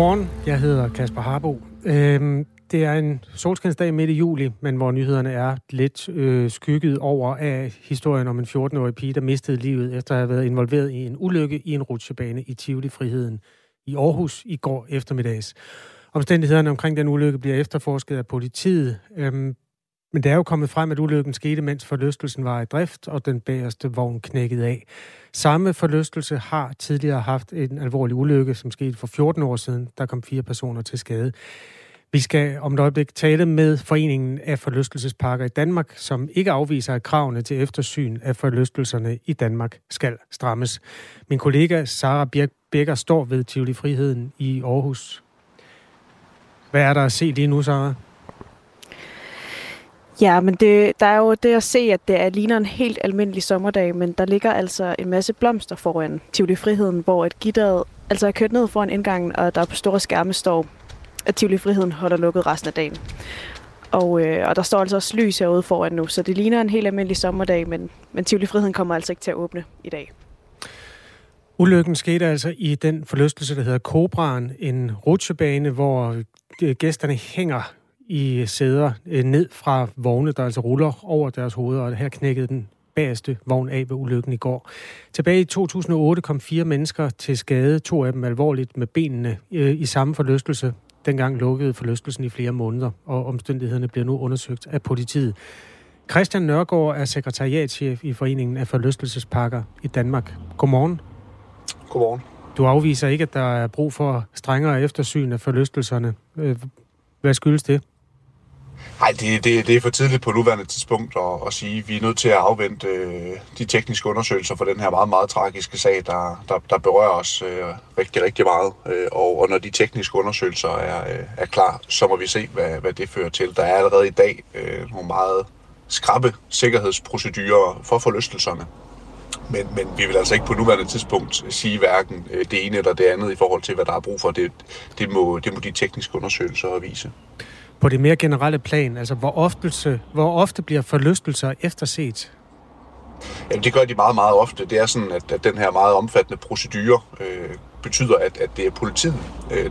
Godmorgen, jeg hedder Kasper Harbo. Det er en solskinsdag midt i juli, men hvor nyhederne er lidt skygget over af historien om en 14-årig pige, der mistede livet efter at have været involveret i en ulykke i en rutsjebane i Tivoli Friheden i Aarhus i går eftermiddags. Omstændighederne omkring den ulykke bliver efterforsket af politiet, men det er jo kommet frem, at ulykken skete, mens forlystelsen var i drift, og den bagerste vogn knækkede af. Samme forlystelse har tidligere haft en alvorlig ulykke, som skete for 14 år siden. Der kom 4 personer til skade. Vi skal om et øjeblik tale med Foreningen af Forlystelsesparker i Danmark, som ikke afviser, at kravene til eftersyn af forlystelserne i Danmark skal strammes. Min kollega Sarah Birkker står ved Tivoli Friheden i Aarhus. Hvad er der at se lige nu, Sarah? Ja, men der er jo det at se, at det ligner en helt almindelig sommerdag, men der ligger altså en masse blomster foran Tivoli Friheden, hvor et gitteret altså er kørt ned foran indgangen, og der på store skærme står, at Tivoli Friheden holder lukket resten af dagen. Og der står altså også lys herude foran nu, så det ligner en helt almindelig sommerdag, men Tivoli Friheden kommer altså ikke til at åbne i dag. Ulykken skete altså i den forlystelse, der hedder Kobraen, en rutsjebane, hvor gæsterne hænger i sæder ned fra vogne, der altså ruller over deres hoveder, og her knækkede den bagerste vogn af ved ulykken i går. Tilbage i 2008 kom 4 mennesker til skade, 2 af dem alvorligt med benene i samme forlystelse. Dengang lukkede forlystelsen i flere måneder, og omstændighederne bliver nu undersøgt af politiet. Christian Nørgaard er sekretariatschef i Foreningen af Forlystelsesparker i Danmark. Godmorgen. Godmorgen. Du afviser ikke, at der er brug for strengere eftersyn af forlystelserne. Hvad skyldes det? Nej, det er for tidligt på nuværende tidspunkt at sige, at vi er nødt til at afvente de tekniske undersøgelser for den her meget, meget tragiske sag, der berører os rigtig, rigtig meget. Og når de tekniske undersøgelser er klar, så må vi se, hvad det fører til. Der er allerede i dag nogle meget skrappe sikkerhedsprocedurer for forlystelserne. Men vi vil altså ikke på nuværende tidspunkt sige hverken det ene eller det andet i forhold til, hvad der er brug for. Det må de tekniske undersøgelser vise. På det mere generelle plan, altså hvor ofte bliver forlystelser efterset? Jamen, det gør de meget, meget ofte. Det er sådan, at den her meget omfattende procedure betyder, at det er politiet,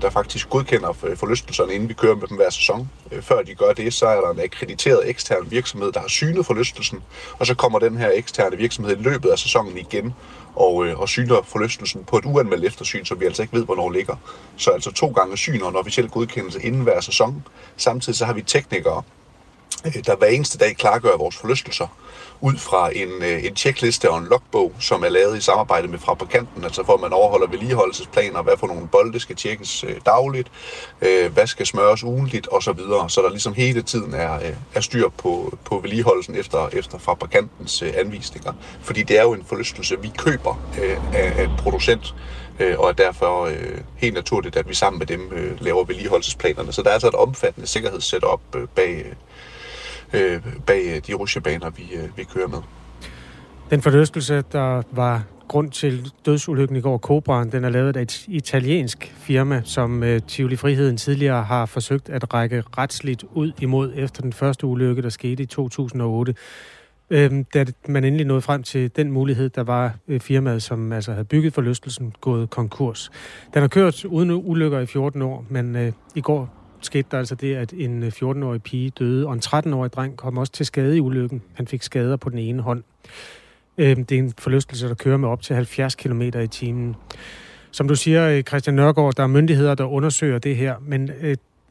der faktisk godkender forlystelserne, inden vi kører med dem hver sæson. Før de gør det, så er der en akkrediteret ekstern virksomhed, der har synet forlystelsen, og så kommer den her eksterne virksomhed i løbet af sæsonen igen og syner forlystelsen på et uanmeldt eftersyn, som vi altså ikke ved, hvornår ligger. Så altså 2 gange syn og en officiel godkendelse inden hver sæson. Samtidig så har vi teknikere, der hver eneste dag klargør vores forlystelser ud fra en checkliste og en logbog, som er lavet i samarbejde med fabrikanten, altså for at man overholder vedligeholdelsesplaner, hvad for nogle bolde skal tjekkes dagligt, hvad skal smøres ugentligt osv., så der ligesom hele tiden er styr på vedligeholdelsen efter fabrikantens anvisninger. Fordi det er jo en forlystelse, vi køber af en producent, og derfor helt naturligt, at vi sammen med dem laver vedligeholdelsesplanerne. Så der er altså et omfattende sikkerhedssetup bag de rutsjebaner, vi kører med. Den forlystelse, der var grund til dødsulykken i går, Kobraen, den er lavet af et italiensk firma, som Tivoli Friheden tidligere har forsøgt at række retsligt ud imod efter den første ulykke, der skete i 2008. Da man endelig nåede frem til den mulighed, der var firmaet, som altså havde bygget forlystelsen, gået konkurs. Den har kørt uden ulykker i 14 år, men i går skete der altså det, at en 14-årig pige døde, og en 13-årig dreng kom også til skade i ulykken. Han fik skader på den ene hånd. Det er en forlystelse, der kører med op til 70 km i timen. Som du siger, Christian Nørgaard, der er myndigheder, der undersøger det her, men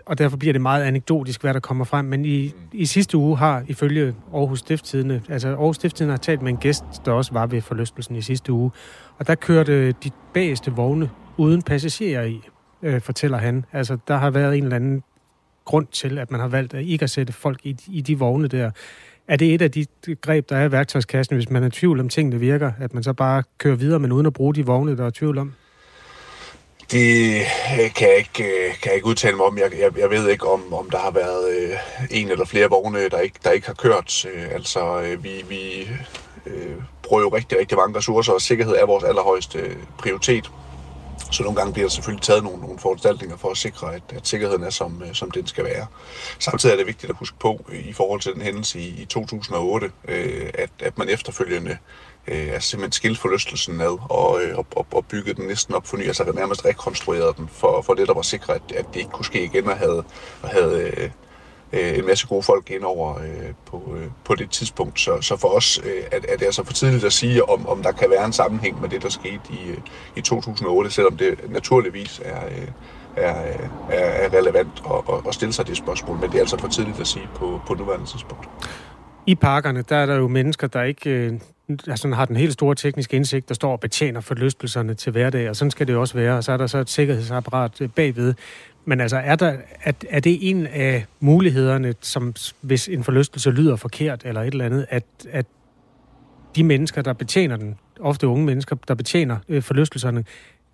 og derfor bliver det meget anekdotisk, hvad der kommer frem. Men i sidste uge har, ifølge Aarhus Stiftstidende har talt med en gæst, der også var ved forlystelsen i sidste uge. Og der kørte de bagerste vogne uden passagerer i, fortæller han. Altså, der har været en eller anden grund til, at man har valgt at ikke at sætte folk i de vogne der. Er det et af de greb, der er i værktøjskassen, hvis man er i tvivl om tingene virker, at man så bare kører videre, men uden at bruge de vogne, der er i tvivl om? Det kan jeg ikke udtale mig om. Jeg ved ikke, om der har været en eller flere vogne, der ikke har kørt. Vi bruger jo rigtig, rigtig mange ressourcer, og sikkerhed er vores allerhøjeste prioritet. Så nogle gange bliver der selvfølgelig taget nogle foranstaltninger for at sikre, at sikkerheden er, som den skal være. Samtidig er det vigtigt at huske på i forhold til den hændelse i 2008, at man efterfølgende simpelthen skilte forlystelsen ad og byggede den næsten op for ny, altså nærmest rekonstruerede den for det, der var sikre, at det ikke kunne ske igen og havde en masse gode folk indover på det tidspunkt. Så for os er det altså for tidligt at sige, om der kan være en sammenhæng med det, der skete i 2008, selvom det naturligvis er relevant at stille sig det spørgsmål, men det er altså for tidligt at sige på nuværende tidspunkt. I parkerne, der er der jo mennesker, der ikke altså, har den helt store tekniske indsigt, der står og betjener forlystelserne til hverdag, og sådan skal det også være, og så er der så et sikkerhedsapparat bagved. Men altså, er det en af mulighederne, som, hvis en forlystelse lyder forkert eller et eller andet, at de mennesker, der betjener den, ofte unge mennesker, der betjener forlystelserne,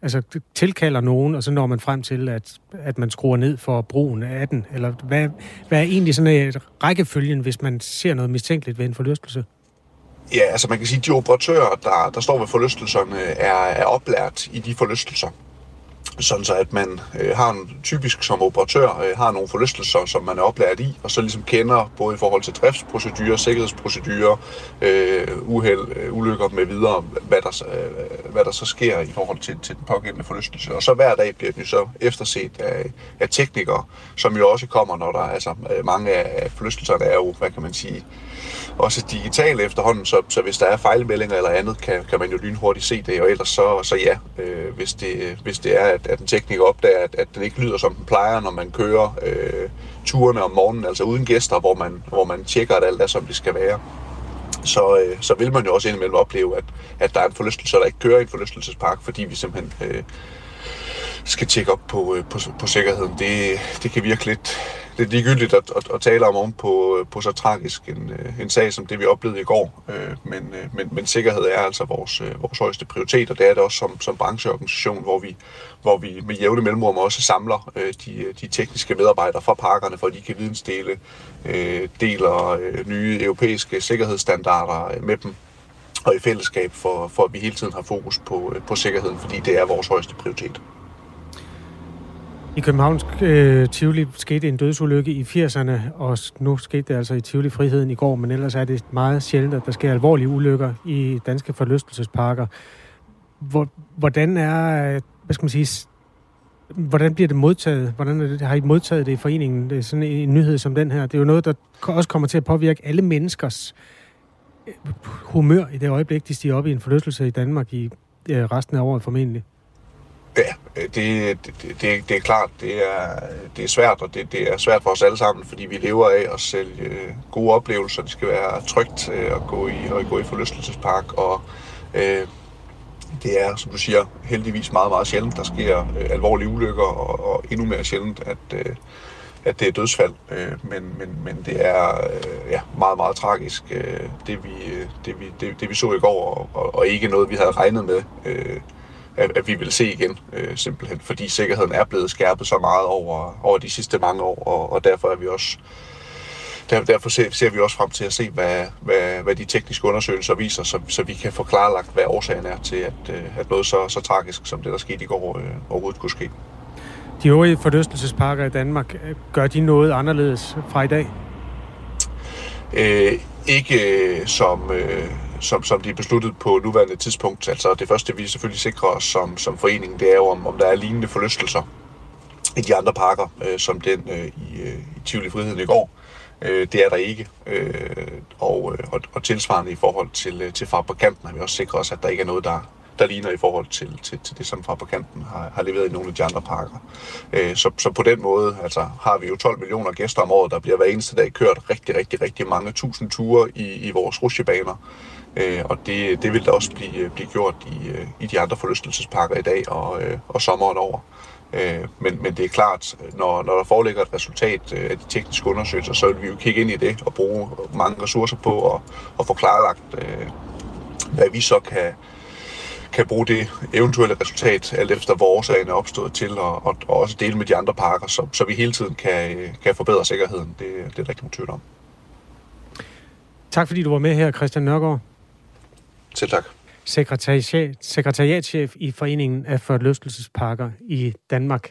altså tilkalder nogen, og så når man frem til, at man skruer ned for brugen af den? Eller hvad er egentlig sådan en rækkefølgen, hvis man ser noget mistænkeligt ved en forlystelse? Ja, altså man kan sige, at de operatører, der står ved forlystelserne, er oplært i de forlystelser. Sådan så, at man typisk som operatør har nogle forlystelser, som man er oplært i, og så ligesom kender både i forhold til driftsprocedurer, sikkerhedsprocedurer, uheld, ulykker med videre, hvad der så sker i forhold til den pågældende forlystelse. Og så hver dag bliver den så efterset af teknikere, som jo også kommer, når der altså mange af forlystelserne er jo, hvad kan man sige, også digitale efterhånden, så hvis der er fejlmeldinger eller andet, kan man jo lynhurtigt se det, og ellers så ja, hvis det er, at en tekniker opdager, at den ikke lyder som den plejer, når man kører turene om morgenen, altså uden gæster, hvor man tjekker, at alt er, som det skal være. Så vil man jo også indimellem opleve, at der er en forlystelse, der ikke kører i en forlystelsespark, fordi vi simpelthen skal tjekke op på sikkerheden. Det kan virke lidt ligegyldigt at tale om på så tragisk en sag som det, vi oplevede i går. Men sikkerhed er altså vores højeste prioritet, og det er det også som brancheorganisation, hvor vi med jævne mellemrum også samler de tekniske medarbejdere fra parkerne, for at de kan vidensdele, deler nye europæiske sikkerhedsstandarder med dem, og i fællesskab for at vi hele tiden har fokus på sikkerheden, fordi det er vores højeste prioritet. I Københavns Tivoli skete en dødsulykke i 80'erne, og nu skete det altså i Tivoli Friheden i går, men ellers er det meget sjældent, at der sker alvorlige ulykker i danske forlystelsesparker. Hvordan bliver det modtaget? Hvordan har I modtaget det i foreningen, sådan en nyhed som den her? Det er jo noget, der også kommer til at påvirke alle menneskers humør i det øjeblik, de stiger op i en forlystelse i Danmark i resten af året formentlig. Ja, det er klart, det er svært, og det er svært for os alle sammen, fordi vi lever af at sælge gode oplevelser. Det skal være trygt at gå i forlystelsespark, og det er, som du siger, heldigvis meget, meget sjældent, der sker alvorlige ulykker, og endnu mere sjældent, at det er dødsfald, men det er meget, meget tragisk, det vi så i går, og ikke noget, vi havde regnet med, at vi vil se igen, simpelthen, fordi sikkerheden er blevet skærpet så meget over de sidste mange år, og derfor er vi også derfor ser vi også frem til at se, hvad de tekniske undersøgelser viser, så vi kan få klarlagt, hvad årsagen er til, at noget så tragisk som det, der skete i går, overhovedet kunne ske. De øvrige forlystelsesparker i Danmark, gør de noget anderledes fra i dag? Ikke som de er besluttet på nuværende tidspunkt. Altså det første, vi selvfølgelig sikrer os som forening, det er jo, om der er lignende forlystelser i de andre parker, som den i Tivoli Friheden i går. Det er der ikke, og tilsvarende i forhold til fabrikanten har vi også sikret os, at der ikke er noget, der ligner i forhold til det, som fabrikanten har leveret i nogle af de andre parker. Så på den måde altså, har vi jo 12 millioner gæster om året, der bliver hver eneste dag kørt rigtig, rigtig, rigtig mange tusind ture i vores rutsjebaner. Og det vil der også blive gjort i de andre forlystelsesparker i dag og sommeren over. Men det er klart, når der foreligger et resultat af de tekniske undersøgelser, så vil vi jo kigge ind i det og bruge mange ressourcer på at få klarlagt, hvad vi så kan bruge det eventuelle resultat, alt efter hvor årsagen er opstået til, og også dele med de andre parker, så vi hele tiden kan forbedre sikkerheden. Det er rigtig tydeligt om. Tak fordi du var med her, Christian Nørgaard. Selv tak. sekretariatschef i Foreningen af Forlystelsesparker i Danmark.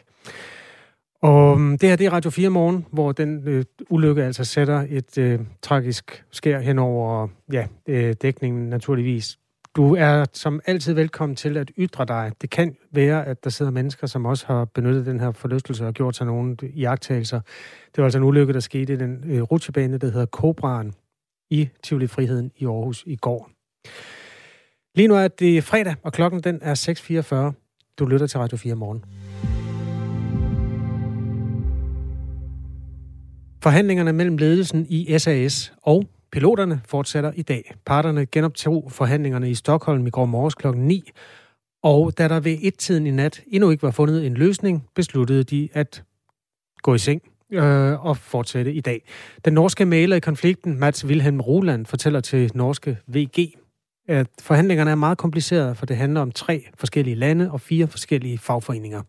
Og det her, det er Radio 4 Morgen, hvor den ulykke altså sætter et tragisk skær hen over dækningen naturligvis. Du er som altid velkommen til at ytre dig. Det kan være, at der sidder mennesker, som også har benyttet den her forlystelse og gjort sig nogle iagttagelser. Det var altså en ulykke, der skete i den rutsjebane, der hedder Kobraen i Tivoli Friheden i Aarhus i går. Lige nu er det fredag, og klokken den er 6.44. Du lytter til Radio 4 Morgen. Forhandlingerne mellem ledelsen i SAS og piloterne fortsætter i dag. Parterne genoptog forhandlingerne i Stockholm i går morges kl. 9, og da der ved et-tiden i nat endnu ikke var fundet en løsning, besluttede de at gå i seng og fortsætte i dag. Den norske mægler i konflikten, Mats Wilhelm Roland, fortæller til norske VG, at forhandlingerne er meget komplicerede, for det handler om 3 forskellige lande og 4 forskellige fagforeninger.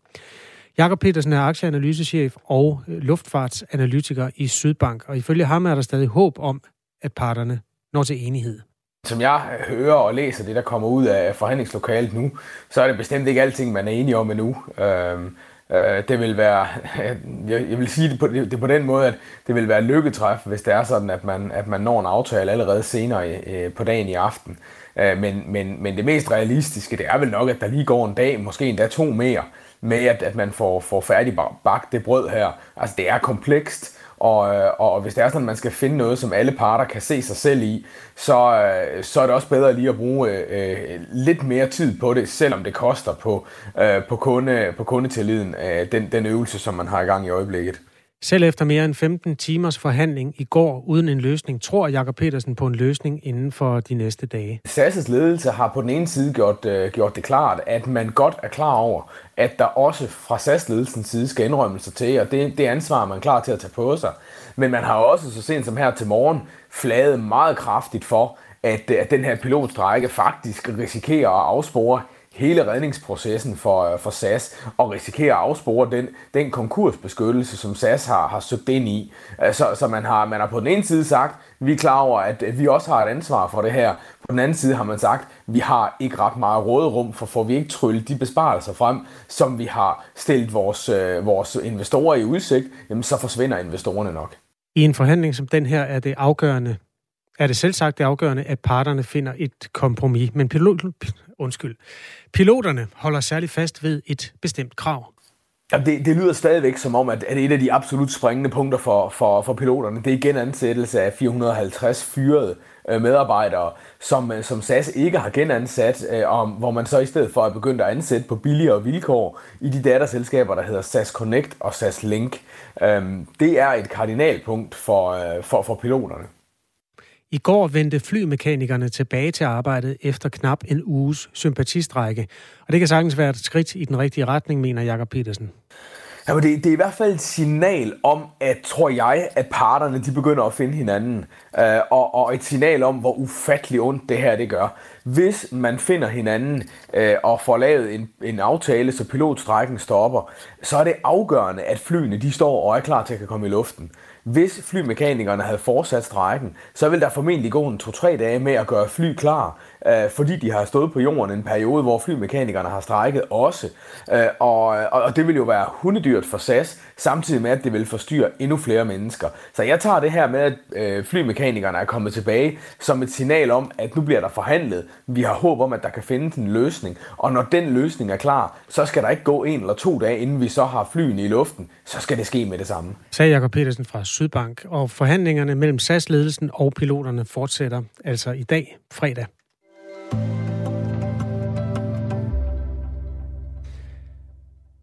Jakob Petersen er aktieanalysechef og luftfartsanalytiker i Sydbank, og ifølge ham er der stadig håb om, at parterne når til enighed. Som jeg hører og læser det, der kommer ud af forhandlingslokalet nu, så er det bestemt ikke alting, man er enige om endnu. Det vil være, jeg vil sige det på den måde, at det vil være lykketræf, hvis det er sådan, at man når en aftale allerede senere på dagen i aften. Men det mest realistiske, det er vel nok, at der lige går en dag, måske endda 2 mere, med at man får færdigbagt det brød her. Altså det er komplekst. Og hvis det er sådan, at man skal finde noget, som alle parter kan se sig selv i, så er det også bedre lige at bruge lidt mere tid på det, selvom det koster på kundetilliden, den øvelse, som man har i gang i øjeblikket. Selv efter mere end 15 timers forhandling i går uden en løsning, tror Jakob Petersen på en løsning inden for de næste dage. SAS' ledelse har på den ene side gjort det klart, at man godt er klar over, at der også fra SAS-ledelsens side skal indrømmelser til, og det ansvar man er klar til at tage på sig. Men man har også så sent som her til morgen flaget meget kraftigt for, at den her pilotstrejke faktisk risikerer at afspore hele redningsprocessen for SAS, og risikerer at afspore den konkursbeskyttelse, som SAS har søgt ind i. Så man har på den ene side sagt, vi er klar over, at vi også har et ansvar for det her. På den anden side har man sagt, vi har ikke ret meget råderum, for får vi ikke tryllet de besparelser frem, som vi har stillet vores investorer i udsigt, jamen så forsvinder investorerne nok. I en forhandling som den her er det selvsagt afgørende, at parterne finder et kompromis. Men piloterne holder særlig fast ved et bestemt krav. Det lyder stadigvæk som om, at et af de absolut springende punkter for piloterne, det er genansættelse af 450 fyrede medarbejdere, som SAS ikke har genansat, og hvor man så i stedet for er begyndt at ansætte på billigere vilkår i de datterselskaber, der hedder SAS Connect og SAS Link. Det er et kardinalpunkt for piloterne. I går vendte flymekanikerne tilbage til arbejdet efter knap en uges sympatistrejke. Og det kan sagtens være et skridt i den rigtige retning, mener Jakob Petersen. Ja, men det er i hvert fald et signal om, at tror jeg, at parterne de begynder at finde hinanden. Og et signal om, hvor ufattelig ondt det her det gør. Hvis man finder hinanden og får lavet en aftale, så pilotstrejken stopper, så er det afgørende, at flyene de står og er klar til at komme i luften. Hvis flymekanikerne havde fortsat strejken, så ville der formentlig gå en 2-3 dage med at gøre fly klar, fordi de har stået på jorden en periode, hvor flymekanikerne har strejket også. Og det vil jo være hundedyrt for SAS, samtidig med, at det vil forstyrre endnu flere mennesker. Så jeg tager det her med, at flymekanikerne er kommet tilbage, som et signal om, at nu bliver der forhandlet. Vi har håb om, at der kan findes en løsning, og når den løsning er klar, så skal der ikke gå 1 eller 2 dage, inden vi så har flyene i luften. Så skal det ske med det samme. Sagde Jakob Petersen fra Sydbank, og forhandlingerne mellem SAS-ledelsen og piloterne fortsætter altså i dag, fredag.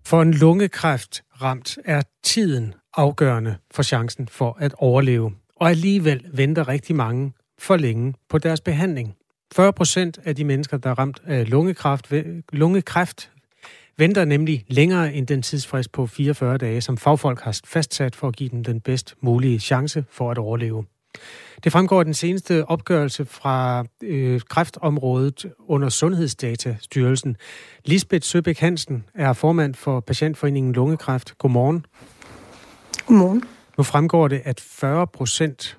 For en lungekræft ramt er tiden afgørende for chancen for at overleve, og alligevel venter rigtig mange for længe på deres behandling. 40% af de mennesker, der er ramt af lungekræft, venter nemlig længere end den tidsfrist på 44 dage, som fagfolk har fastsat for at give dem den bedst mulige chance for at overleve. Det fremgår af den seneste opgørelse fra kræftområdet under Sundhedsdatastyrelsen. Lisbeth Søbæk Hansen er formand for Patientforeningen Lungekræft. Godmorgen. Godmorgen. Nu fremgår det, at 40%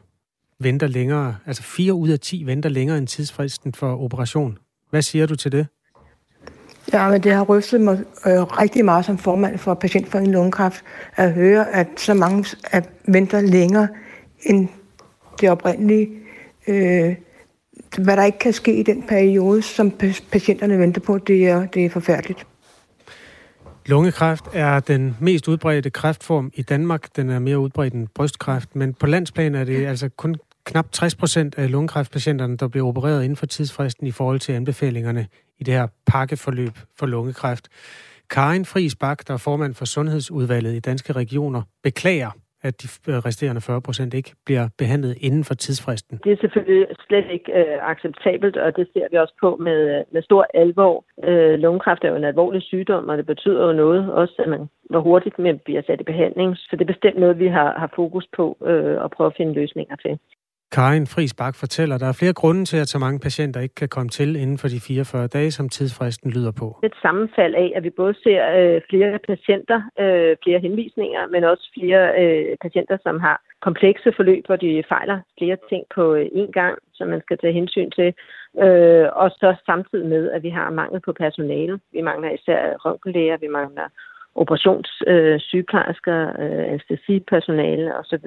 venter længere, altså 4 ud af 10 venter længere end tidsfristen for operation. Hvad siger du til det? Ja, men det har rystet mig rigtig meget som formand for Patientforeningen Lungekræft at høre, at så mange venter længere end det oprindelige. Hvad der ikke kan ske i den periode, som patienterne venter på, det er forfærdeligt. Lungekræft er den mest udbredte kræftform i Danmark. Den er mere udbredt end brystkræft, men på landsplan er det altså kun knap 60% af lungekræftpatienterne, der bliver opereret inden for tidsfristen i forhold til anbefalingerne i det her pakkeforløb for lungekræft. Karin Friis Bach, der er formand for Sundhedsudvalget i Danske Regioner, beklager, at de resterende 40% ikke bliver behandlet inden for tidsfristen. Det er selvfølgelig slet ikke acceptabelt, og det ser vi også på med stor alvor. Lungekræft er jo en alvorlig sygdom, og det betyder jo noget, også at man hvor hurtigt man bliver sat i behandling. Så det er bestemt noget, vi har fokus på at prøve at finde løsninger til. Karin Friis Bach fortæller, at der er flere grunde til, at så mange patienter ikke kan komme til inden for de 44 dage, som tidsfristen lyder på. Et sammenfald af, at vi både ser flere patienter, flere henvisninger, men også flere patienter, som har komplekse forløb, hvor de fejler flere ting på én gang, som man skal tage hensyn til. Og så samtidig med, at vi har mangel på personale. Vi mangler især røntgenlæger, vi mangler operationssygeplejersker, anestesipersonale osv.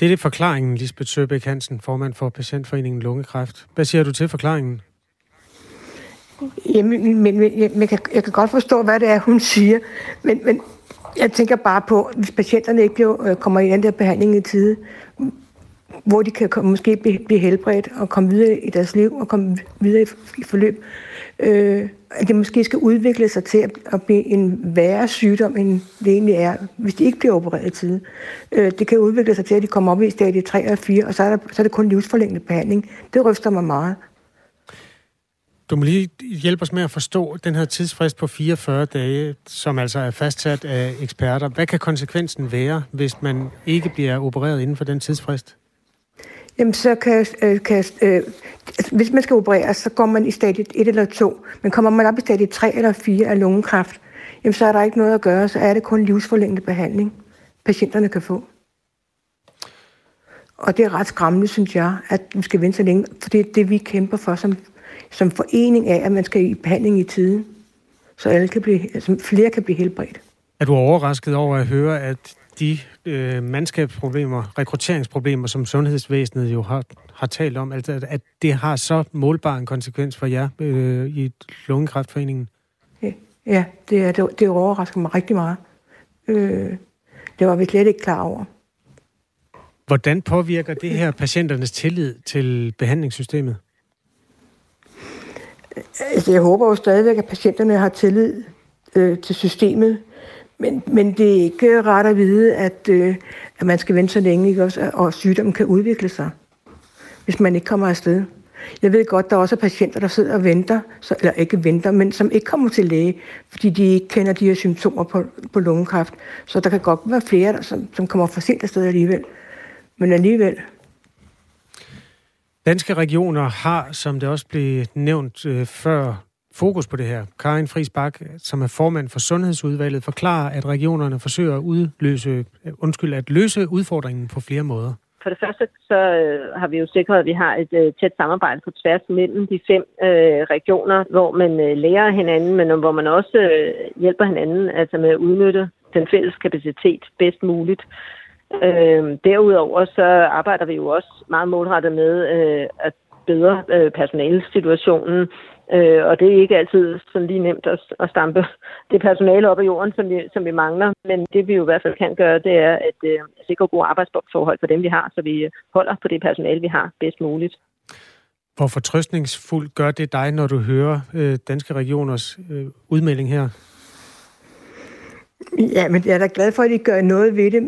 Det er forklaringen, Lisbeth Søbæk Hansen, formand for Patientforeningen Lungekræft. Hvad siger du til forklaringen? Jamen, jeg kan godt forstå, hvad det er, hun siger, men jeg tænker bare på, hvis patienterne ikke kommer i den der behandling i tide, hvor de kan måske blive helbredt og komme videre i deres liv og komme videre i forløb, at det måske skal udvikle sig til at blive en værre sygdom, end det egentlig er, hvis de ikke bliver opereret i tide. Det kan udvikle sig til, at de kommer op i stadie 3 og 4, og så er det kun livsforlængende behandling. Det ryster mig meget. Du må lige hjælpe os med at forstå den her tidsfrist på 44 dage, som altså er fastsat af eksperter. Hvad kan konsekvensen være, hvis man ikke bliver opereret inden for den tidsfrist? Jamen, så kan hvis man skal opereres, så går man i stadie 1 eller 2. Men kommer man op i stadie 3 eller 4 af lungekræft, jamen, så er der ikke noget at gøre, så er det kun livsforlængende behandling, patienterne kan få. Og det er ret skræmmende, synes jeg, at vi skal vente så længe, for det er det, vi kæmper for som forening af, at man skal i behandling i tiden, så flere kan blive helbredt. Er du overrasket over at høre, at de mandskabsproblemer, rekrutteringsproblemer, som sundhedsvæsenet jo har talt om, altså at det har så målbar en konsekvens for jer i Lungekræftforeningen? Ja, det overrasker mig rigtig meget. Det var vi slet ikke klar over. Hvordan påvirker det her patienternes tillid til behandlingssystemet? Altså, jeg håber jo stadigvæk, at patienterne har tillid til systemet, men det er ikke ret at vide, at man skal vente så længe, ikke også, og sygdommen kan udvikle sig, hvis man ikke kommer afsted. Jeg ved godt, der er også patienter, der sidder og venter, eller ikke venter, men som ikke kommer til læge, fordi de ikke kender de her symptomer på lungekræft. Så der kan godt være flere, som kommer for sent afsted alligevel. Men alligevel. Danske Regioner har, som det også blev nævnt før, fokus på det her. Karin Friis Bach, som er formand for Sundhedsudvalget, forklarer, at regionerne forsøger at løse udfordringen på flere måder. For det første så har vi jo sikret, at vi har et tæt samarbejde på tværs mellem de 5 regioner, hvor man lærer hinanden, men hvor man også hjælper hinanden altså med at udnytte den fælles kapacitet bedst muligt. Derudover så arbejder vi jo også meget målrettet med at bedre personalesituationen, og det er ikke altid sådan lige nemt at stampe det personale op af jorden, som vi mangler. Men det vi jo i hvert fald kan gøre, det er at sikre gode arbejdsforhold for dem, vi har, så vi holder på det personale, vi har bedst muligt. Hvor fortrøstningsfuldt gør det dig, når du hører Danske Regioners udmelding her? Ja, men jeg er da glad for, at de gør noget ved det,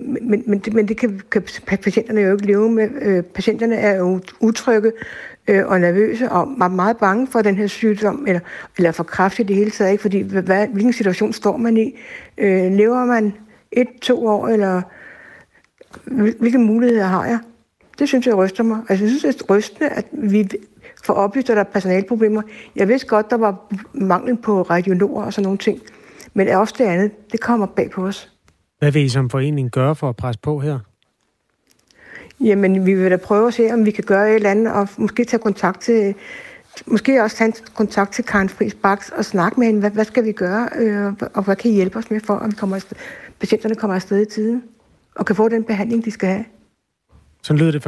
men det kan patienterne jo ikke leve med. Patienterne er jo utrygge og nervøse og meget bange for den her sygdom, eller for kræft i det hele taget, ikke? Fordi hvilken situation står man i? Lever man 1-2 år, eller hvilke muligheder har jeg? Det synes jeg ryster mig. Altså, jeg synes, det er rystende, at vi får oplyst, at der er personaleproblemer. Jeg vidste godt, der var mangel på radiologer og sådan nogle ting. Men også det andet, det kommer bag på os. Hvad vil I som forening gøre for at presse på her? Jamen, vi vil da prøve at se, om vi kan gøre et eller andet, og måske tage kontakt til Måske også tage kontakt til Karin Friis Bach og snakke med hende. Hvad skal vi gøre, og hvad kan I hjælpe os med for, at patienterne kommer afsted i tide og kan få den behandling, de skal have? Sådan lyder det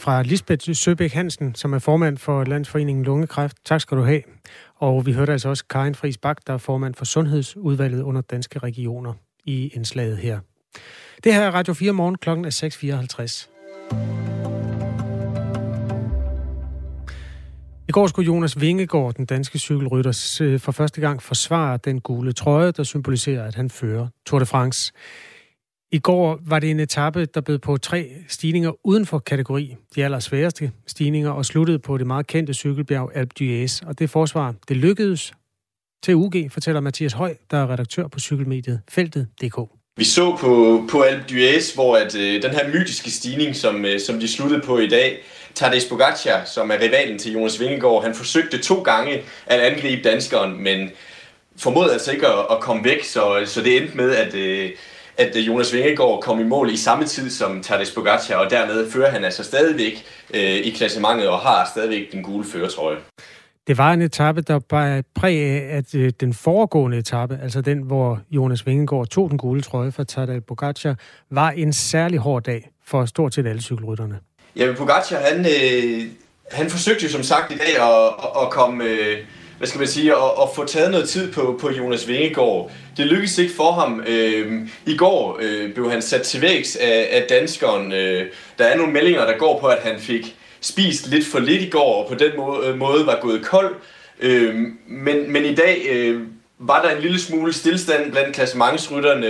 fra Lisbeth Søbæk Hansen, som er formand for Landsforeningen Lungekræft. Tak skal du have. Og vi hørte altså også Karin Friis Bach, der er formand for Sundhedsudvalget under Danske Regioner i indslaget her. Det her er Radio 4 morgen, klokken er 6.54. I går skulle Jonas Vingegård, den danske cykelrytter, for første gang forsvare den gule trøje, der symboliserer, at han fører Tour de France. I går var det en etape, der blev på 3 stigninger uden for kategori, de allersværeste stigninger, og sluttede på det meget kendte cykelbjerg Alpe d'Huez. Og det forsvar, det lykkedes til UG, fortæller Mathias Høj, der er redaktør på cykelmediet Feltet.dk. Vi så på Alpe d'Huez, hvor at, den her mytiske stigning, som de sluttede på i dag, Tadej Pogacar, som er rivalen til Jonas Vingegård, han forsøgte 2 gange at angribe danskeren, men formodede altså ikke at komme væk, så det endte med, at Jonas Vingegaard kom i mål i samme tid som Tadej Pogacar, og dermed fører han altså stadigvæk i klassementet og har stadigvæk den gule førertrøje. Det var en etape, der bare præg af, at den foregående etape, altså den, hvor Jonas Vingegaard tog den gule trøje fra Tadej Pogacar, var en særlig hård dag for stort set alle cykelrytterne. Ja, Pogacar, han forsøgte jo som sagt i dag at komme... at få taget noget tid på Jonas Vingegaard. Det lykkedes ikke for ham. I går blev han sat til vægs af danskeren. Der er nogle meldinger, der går på, at han fik spist lidt for lidt i går, og på den måde var gået kold. Men i dag var der en lille smule stillestand blandt klassementsrytterne.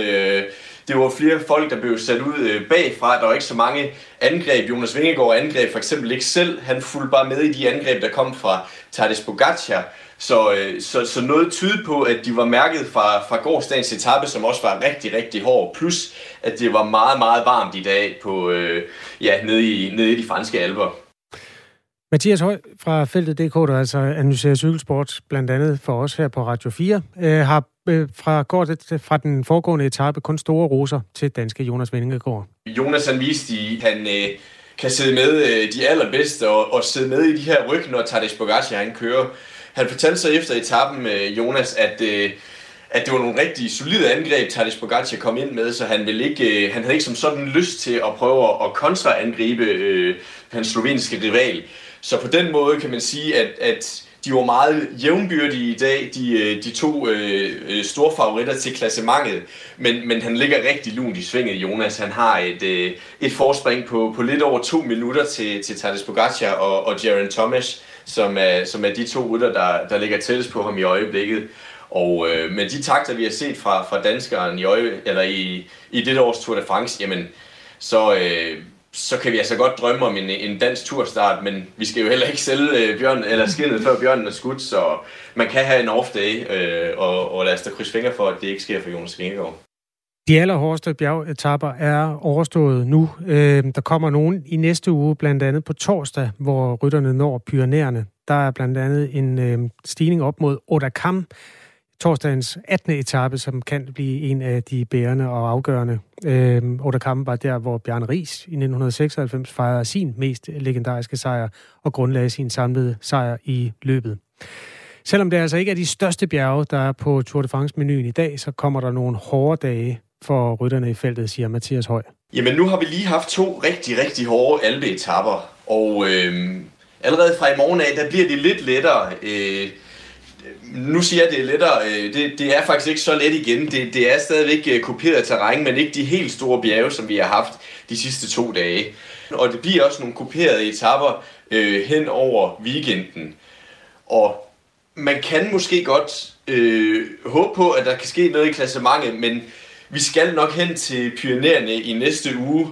Det var flere folk, der blev sat ud bagfra. Der var ikke så mange angreb. Jonas Vingegaard angreb for eksempel ikke selv. Han fulgte bare med i de angreb, der kom fra Tadej Pogacar. Så noget tydede på, at de var mærket fra gårdsdagens etape, som også var rigtig, rigtig hård. Plus, at det var meget, meget varmt i dag nede i de franske alper. Mathias Høj fra Feltet.dk, der altså analyserer cykelsport, blandt andet for os her på Radio 4, har fra den foregående etape kun store roser til danske Jonas Vingegaard. Jonas han viste, at han kan sidde med de allerbedste og sidde med i de her ryg, når Tadej Pogacar han kører. Han fortalte så efter etappen, Jonas, at det var nogle rigtig solide angreb, Tadej Pogacar kom ind med, så han havde ikke som sådan lyst til at prøve at kontraangribe hans slovenske rival. Så på den måde kan man sige, at de var meget jævnbyrdige i dag, de to store favoritter til klassementet, men han ligger rigtig lunt i svinget, Jonas. Han har et forspring på lidt over 2 minutter til Tadej Pogacar og Geraint Thomas, som er de 2 rytter, der ligger tættest på ham i øjeblikket. Og med de takter, vi har set fra danskeren i dette års Tour de France, jamen, så kan vi altså godt drømme om en dansk turstart, men vi skal jo heller ikke sælge skinnet før bjørnen er skudt, så man kan have en off-day, og lad os da krydse fingre for, at det ikke sker for Jonas Vingegaard. De allerhårdeste bjergetapper er overstået nu. Der kommer nogen i næste uge, blandt andet på torsdag, hvor rytterne når Pyrenæerne. Der er blandt andet en stigning op mod Otakam, torsdagens 18. etape, som kan blive en af de bærende og afgørende. Otakam var der, hvor Bjarne Riis i 1996 fejrede sin mest legendariske sejr og grundlagde sin samlede sejr i løbet. Selvom det altså ikke er de største bjerge, der er på Tour de France-menuen i dag, så kommer der nogle hårde dage for rytterne i feltet, siger Mathias Høj. Jamen nu har vi lige haft 2 rigtig, rigtig hårde alpeetapper, og allerede fra i morgen af, der bliver det lidt lettere. Nu siger jeg, at det er lettere. Det er faktisk ikke så let igen. Det er stadigvæk kuperet terræn, men ikke de helt store bjerge, som vi har haft de sidste 2 dage. Og det bliver også nogle kuperede etapper hen over weekenden. Og man kan måske godt håbe på, at der kan ske noget i klassementet, men vi skal nok hen til Pyrenæerne i næste uge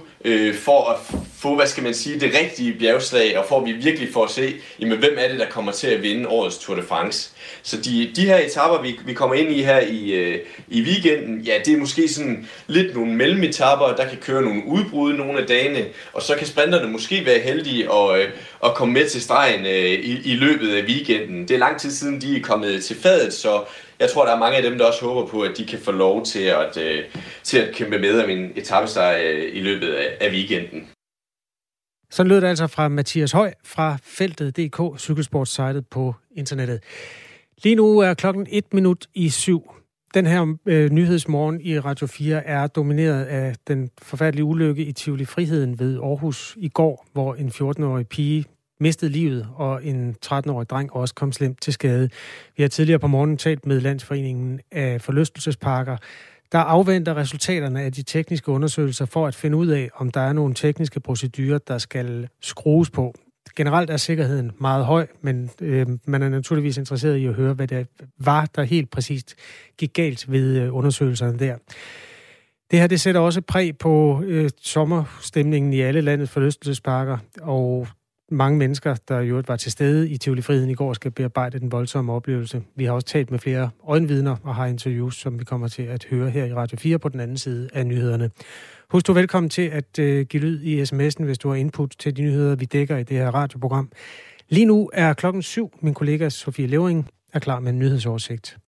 for at få, det rigtige bjergslag, og for at vi virkelig får at se, jamen, hvem er det, der kommer til at vinde årets Tour de France. Så de her etapper, vi kommer ind i her i weekenden, ja, det er måske sådan lidt nogle mellemetapper, der kan køre nogle udbrud nogle af dagene, og så kan sprinterne måske være heldige at komme med til stregen i løbet af weekenden. Det er lang tid siden, de er kommet til fadet, så jeg tror, der er mange af dem, der også håber på, at de kan få lov til at kæmpe med om en etapesejr i løbet af weekenden. Sådan lød det altså fra Mathias Høj fra Feltet.dk, cykelsportssitet på internettet. Lige nu er klokken 1:01. Den her nyhedsmorgen i Radio 4 er domineret af den forfærdelige ulykke i Tivoli Friheden ved Aarhus i går, hvor en 14-årig pige mistede livet, og en 13-årig dreng også kom slemt til skade. Vi har tidligere på morgenen talt med Landsforeningen af Forlystelsesparker, der afventer resultaterne af de tekniske undersøgelser for at finde ud af, om der er nogle tekniske procedurer, der skal skrues på. Generelt er sikkerheden meget høj, men man er naturligvis interesseret i at høre, hvad det var, der helt præcist gik galt ved undersøgelserne der. Det her, det sætter også præg på sommerstemningen i alle landets forlystelsesparker, og mange mennesker, der i øvrigt var til stede i Tivoli Friheden i går, skal bearbejde den voldsomme oplevelse. Vi har også talt med flere øjenvidner og har interviews, som vi kommer til at høre her i Radio 4 på den anden side af nyhederne. Husk, du er velkommen til at give lyd i sms'en, hvis du har input til de nyheder, vi dækker i det her radioprogram. Lige nu er klokken 7. Min kollega Sofie Levering er klar med en nyhedsoversigt.